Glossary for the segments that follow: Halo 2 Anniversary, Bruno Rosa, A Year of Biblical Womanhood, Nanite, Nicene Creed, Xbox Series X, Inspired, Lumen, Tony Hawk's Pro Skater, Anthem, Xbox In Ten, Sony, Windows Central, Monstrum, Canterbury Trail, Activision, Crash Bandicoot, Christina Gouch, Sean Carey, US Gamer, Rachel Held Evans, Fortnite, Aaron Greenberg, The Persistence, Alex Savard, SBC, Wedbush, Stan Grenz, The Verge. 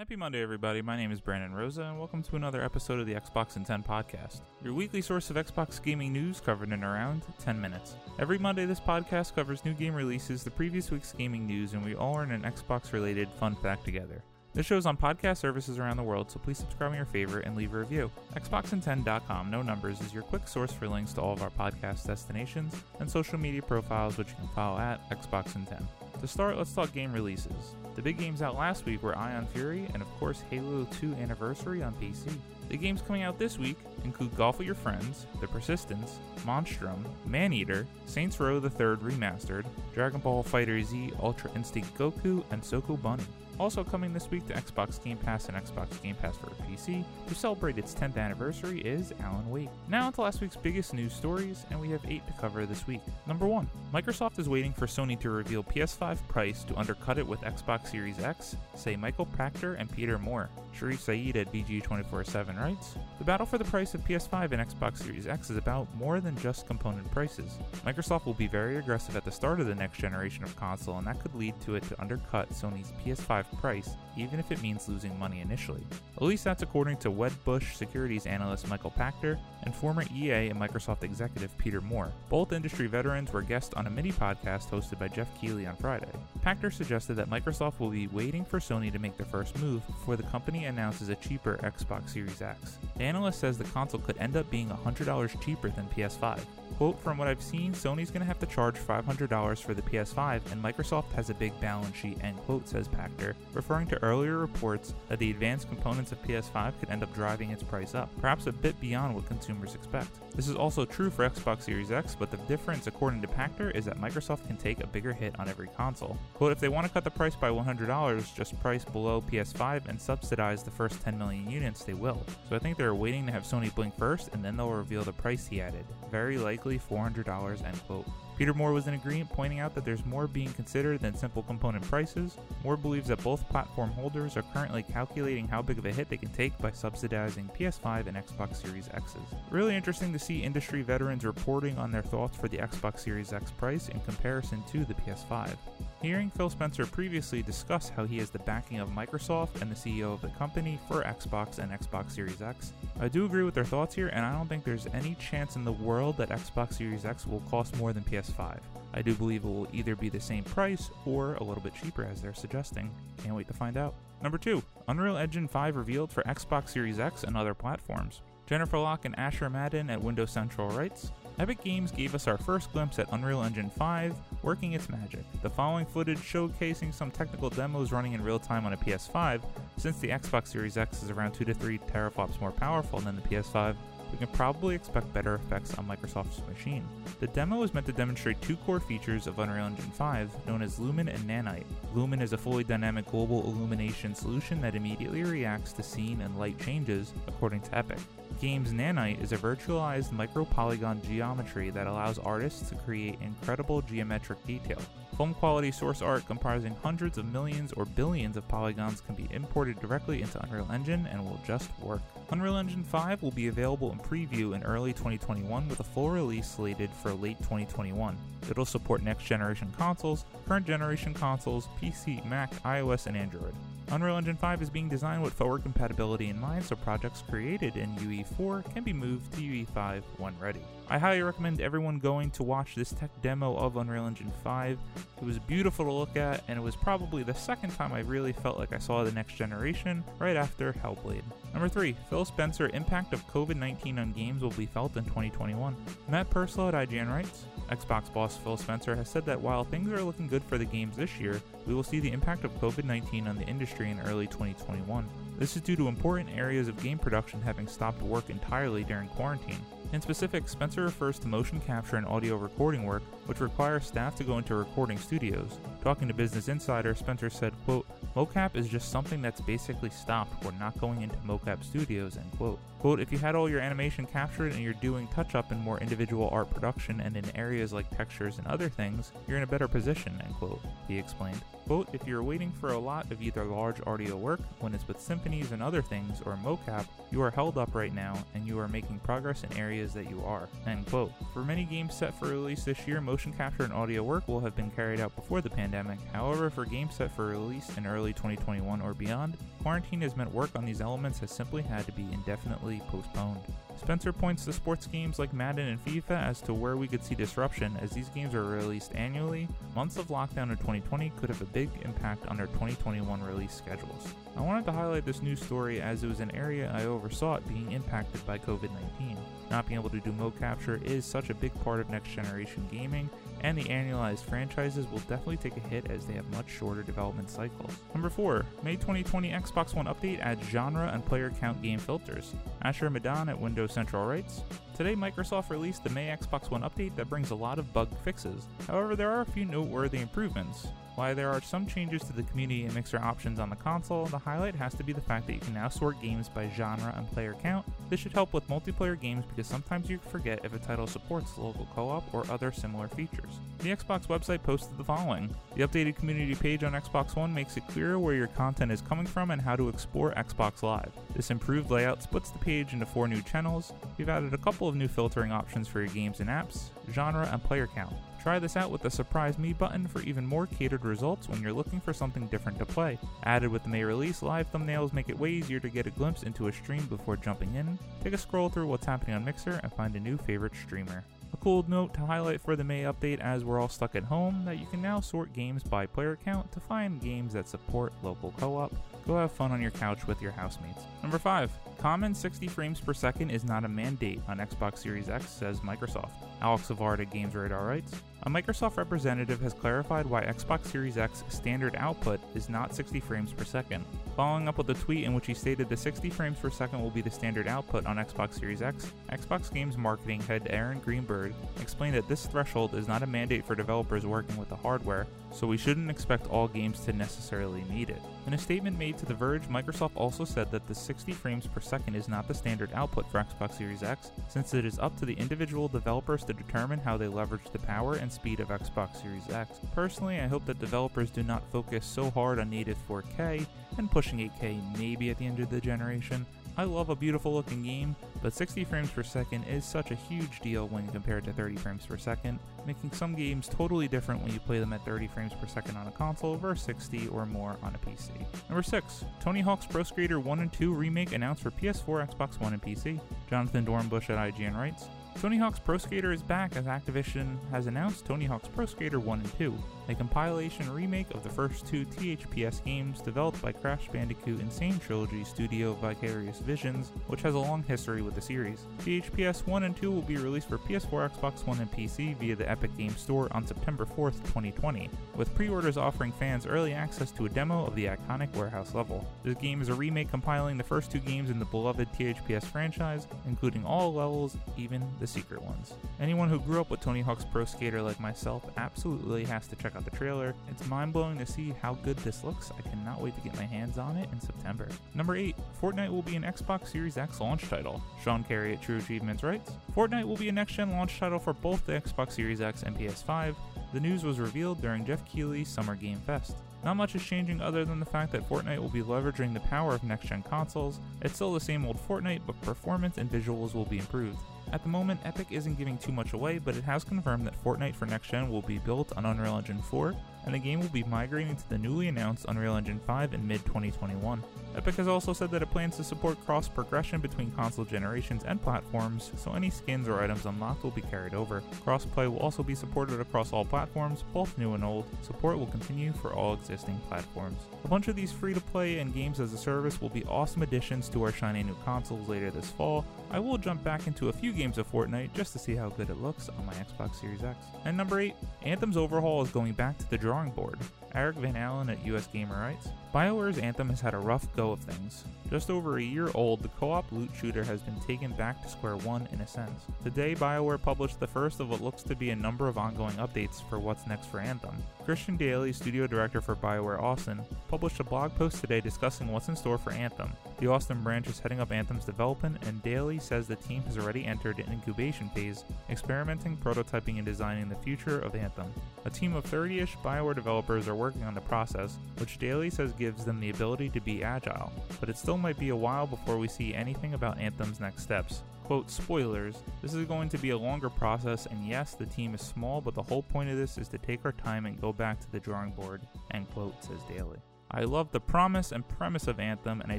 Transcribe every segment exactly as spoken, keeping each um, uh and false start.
Happy Monday, everybody. My name is Brandon Rosa, and welcome to another episode of the Xbox In Ten podcast, your weekly source of Xbox gaming news covered in around ten minutes. Every Monday, this podcast covers new game releases, the previous week's gaming news, and we all earn an Xbox-related fun fact together. This show's on podcast services around the world, so please subscribe on your favorite and leave a review. Xbox in ten dot com, no numbers, is your quick source for links to all of our podcast destinations and social media profiles, which you can follow at Xbox in ten. To start, let's talk game releases. The big games out last week were Ion Fury and, of course, Halo two Anniversary on P C. The games coming out this week include Golf With Your Friends, The Persistence, Monstrum, Maneater, Saints Row the Third Remastered, Dragon Ball FighterZ, Ultra Instinct Goku, and Soko Bunny. Also coming this week to Xbox Game Pass and Xbox Game Pass for P C to celebrate its tenth anniversary is Alan Wake. Now to last week's biggest news stories, and we have eight to cover this week. Number one, Microsoft is waiting for Sony to reveal P S five price to undercut it with Xbox Series X, say Michael Pachter and Peter Moore. Sherie Saeed at V G two forty-seven writes, "The battle for the price of P S five and Xbox Series X is about more than just component prices. Microsoft will be very aggressive at the start of the next generation of console, and that could lead to it to undercut Sony's P S five price, even if it means losing money initially." At least that's according to Wedbush securities analyst Michael Pachter and former E A and Microsoft executive Peter Moore. Both industry veterans were guests on a mini-podcast hosted by Jeff Keighley on Friday. Pachter suggested that Microsoft will be waiting for Sony to make the first move before the company announces a cheaper Xbox Series X. The analyst says the console could end up being one hundred dollars cheaper than P S five. Quote, "From what I've seen, Sony's going to have to charge five hundred dollars for the P S five, and Microsoft has a big balance sheet," end quote, says Pachter, referring to earlier reports that the advanced components of P S five could end up driving its price up, perhaps a bit beyond what consumers expect. This is also true for Xbox Series X, but the difference, according to Pachter, is that Microsoft can take a bigger hit on every console. Quote, "If they want to cut the price by one hundred dollars, just price below P S five and subsidize the first ten million units, they will. So I think they're waiting to have Sony blink first, and then they'll reveal the price," he added. "Very likely four hundred dollars, end quote. Peter Moore was in agreement, pointing out that there's more being considered than simple component prices. Moore believes that both platform holders are currently calculating how big of a hit they can take by subsidizing P S five and Xbox Series X's. Really interesting to see industry veterans reporting on their thoughts for the Xbox Series X price in comparison to the P S five. Hearing Phil Spencer previously discuss how he has the backing of Microsoft and the C E O of the company for Xbox and Xbox Series X, I do agree with their thoughts here, and I don't think there's any chance in the world that Xbox Series X will cost more than P S five. I do believe it will either be the same price or a little bit cheaper, as they're suggesting. Can't wait to find out. Number two, Unreal Engine five revealed for Xbox Series X and other platforms. Jennifer Locke and Asher Madden at Windows Central writes, "Epic Games gave us our first glimpse at Unreal Engine five working its magic. The following footage showcasing some technical demos running in real time on a P S five. Since the Xbox Series X is around two to three teraflops more powerful than the P S five, we can probably expect better effects on Microsoft's machine." The demo is meant to demonstrate two core features of Unreal Engine five, known as Lumen and Nanite. Lumen is a fully dynamic global illumination solution that immediately reacts to scene and light changes, according to Epic. Game's Nanite is a virtualized micro-polygon geometry that allows artists to create incredible geometric detail. Film-quality source art comprising hundreds of millions or billions of polygons can be imported directly into Unreal Engine and will just work. Unreal Engine five will be available in preview in early twenty twenty-one with a full release slated for late twenty twenty-one. It'll support next-generation consoles, current-generation consoles, P C, Mac, iOS, and Android. Unreal Engine five is being designed with forward compatibility in mind, so projects created in U E four can be moved to U E five when ready. I highly recommend everyone going to watch this tech demo of Unreal Engine five. It was beautiful to look at, and it was probably the second time I really felt like I saw the next generation, right after Hellblade. Number three, Phil Spencer, impact of COVID nineteen on games will be felt in twenty twenty-one. Matt Perslow at I G N writes, "Xbox boss Phil Spencer has said that while things are looking good for the games this year, we will see the impact of COVID nineteen on the industry in early twenty twenty-one. This is due to important areas of game production having stopped work entirely during quarantine. In specific, Spencer refers to motion capture and audio recording work, which requires staff to go into recording studios. Talking to Business Insider, Spencer said, quote, "Mocap is just something that's basically stopped. We're not going into mocap studios," end quote. Quote, "If you had all your animation captured and you're doing touch-up in more individual art production and in areas like textures and other things, you're in a better position," end quote, he explained. Quote, if you're waiting for a lot of either large audio work, when it's with symphonies and other things, or mocap, you are held up right now, and you are making progress in areas that you are, end quote. For many games set for release this year, motion capture and audio work will have been carried out before the pandemic. However, for games set for release in early twenty twenty-one or beyond, quarantine has meant work on these elements has simply had to be indefinitely postponed. Spencer points to sports games like Madden and FIFA as to where we could see disruption, as these games are released annually. Months of lockdown in twenty twenty could have a big impact on their twenty twenty-one release schedules. I wanted to highlight this news story as it was an area I oversaw it being impacted by COVID nineteen. Not being able to do mode capture is such a big part of next generation gaming, and the annualized franchises will definitely take a hit as they have much shorter development cycles. Number four, May twenty twenty Xbox One update adds genre and player count game filters. Asher Madan at Windows Central writes, today Microsoft released the May Xbox One update that brings a lot of bug fixes. However, there are a few noteworthy improvements. While there are some changes to the community and Mixer options on the console, the highlight has to be the fact that you can now sort games by genre and player count. This should help with multiplayer games because sometimes you forget if a title supports local co-op or other similar features. The Xbox website posted the following. The updated community page on Xbox One makes it clearer where your content is coming from and how to explore Xbox Live. This improved layout splits the page into four new channels. We've added a couple of new filtering options for your games and apps, genre, and player count. Try this out with the Surprise Me button for even more catered results when you're looking for something different to play. Added with the May release, live thumbnails make it way easier to get a glimpse into a stream before jumping in. Take a scroll through what's happening on Mixer and find a new favorite streamer. A cool note to highlight for the May update as we're all stuck at home, that you can now sort games by player count to find games that support local co-op. Go have fun on your couch with your housemates. Number five, common sixty frames per second is not a mandate on Xbox Series X, says Microsoft. Alex Savard at Games Radar writes, a Microsoft representative has clarified why Xbox Series X standard output is not sixty frames per second. Following up with a tweet in which he stated the sixty frames per second will be the standard output on Xbox Series X, Xbox Games marketing head Aaron Greenberg explained that this threshold is not a mandate for developers working with the hardware, so we shouldn't expect all games to necessarily need it. In a statement made to The Verge, Microsoft also said that the sixty frames per second is not the standard output for Xbox Series X, since it is up to the individual developers to determine how they leverage the power and speed of Xbox Series X. Personally, I hope that developers do not focus so hard on native four K and pushing eight K maybe at the end of the generation. I love a beautiful looking game, but sixty frames per second is such a huge deal when compared to thirty frames per second, making some games totally different when you play them at thirty frames per second on a console versus sixty or more on a P C. Number six, Tony Hawk's Pro Skater one and two remake announced for P S four, Xbox One, and P C. Jonathan Dornbush at I G N writes, Tony Hawk's Pro Skater is back as Activision has announced Tony Hawk's Pro Skater one and two, a compilation remake of the first two T H P S games developed by Crash Bandicoot Insane Trilogy studio Vicarious Visions, which has a long history with the series. T H P S one and two will be released for P S four, Xbox One, and P C via the Epic Games Store on September fourth, twenty twenty, with pre-orders offering fans early access to a demo of the iconic warehouse level. This game is a remake compiling the first two games in the beloved T H P S franchise, including all levels, even the secret ones. Anyone who grew up with Tony Hawk's Pro Skater like myself absolutely has to check out the trailer. It's mind-blowing to see how good this looks. I cannot wait to get my hands on it in September. Number eight, Fortnite will be an Xbox Series X launch title. Sean Carey at True Achievements writes, Fortnite will be a next-gen launch title for both the Xbox Series X and P S five. The news was revealed during Jeff Keighley's Summer Game Fest. Not much is changing other than the fact that Fortnite will be leveraging the power of next-gen consoles. It's still the same old Fortnite, but performance and visuals will be improved. At the moment, Epic isn't giving too much away, but it has confirmed that Fortnite for next gen will be built on Unreal Engine four, and the game will be migrating to the newly announced Unreal Engine five in mid twenty twenty-one. Epic has also said that it plans to support cross-progression between console generations and platforms, so any skins or items unlocked will be carried over. Cross-play will also be supported across all platforms, both new and old. Support will continue for all existing platforms. A bunch of these free-to-play and games as a service will be awesome additions to our shiny new consoles later this fall. I will jump back into a few games of Fortnite just to see how good it looks on my Xbox Series X. And number eight, Anthem's overhaul is going back to the drawing board. Eric Van Allen at U S Gamer writes, BioWare's Anthem has had a rough go of things. Just over a year old, the co-op loot shooter has been taken back to square one in a sense. Today, BioWare published the first of what looks to be a number of ongoing updates for what's next for Anthem. Christian Daly, studio director for BioWare Austin, published a blog post today discussing what's in store for Anthem. The Austin branch is heading up Anthem's development, and Daly says the team has already entered an incubation phase, experimenting, prototyping, and designing the future of Anthem. A team of thirty-ish BioWare developers are working on the process, which Daly says gives them the ability to be agile, but it still might be a while before we see anything about Anthem's next steps. Quote, spoilers, this is going to be a longer process, and yes, the team is small, but the whole point of this is to take our time and go back to the drawing board, end quote, says Daly. I love the promise and premise of Anthem, and I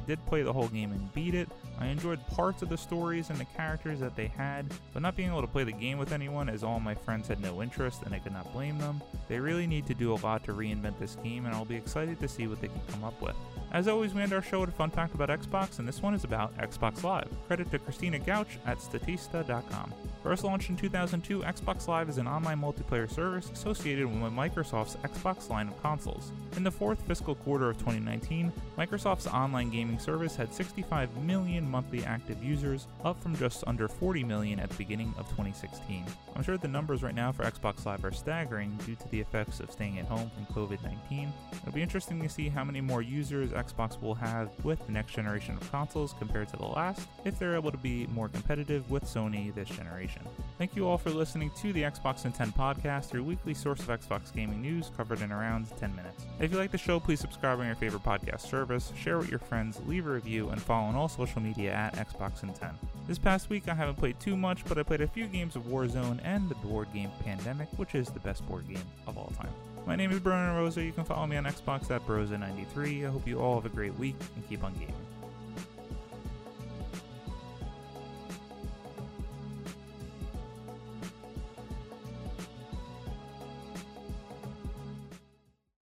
did play the whole game and beat it. I enjoyed parts of the stories and the characters that they had, but not being able to play the game with anyone as all my friends had no interest, and I could not blame them. They really need to do a lot to reinvent this game, and I'll be excited to see what they can come up with. As always, we end our show with a fun talk about Xbox, and this one is about Xbox Live. Credit to Christina Gouch at Statista dot com. First launched in two thousand two, Xbox Live is an online multiplayer service associated with Microsoft's Xbox line of consoles. In the fourth fiscal quarter of twenty nineteen, Microsoft's online gaming service had sixty-five million monthly active users, up from just under forty million at the beginning of twenty sixteen. I'm sure the numbers right now for Xbox Live are staggering due to the effects of staying at home from COVID nineteen. It'll be interesting to see how many more users Xbox will have with the next generation of consoles compared to the last, if they're able to be more competitive with Sony this generation. Thank you all for listening to the Xbox In Ten podcast, your weekly source of Xbox gaming news covered in around ten minutes. If you like the show, please subscribe on your favorite podcast service, share with your friends, leave a review, and follow on all social media at Xbox In Ten. This past week I haven't played too much, but I played a few games of Warzone and the board game Pandemic, which is the best board game of all time. My name is Bruno Rosa. You can follow me on Xbox at Broza ninety-three. I hope you all have a great week and keep on gaming.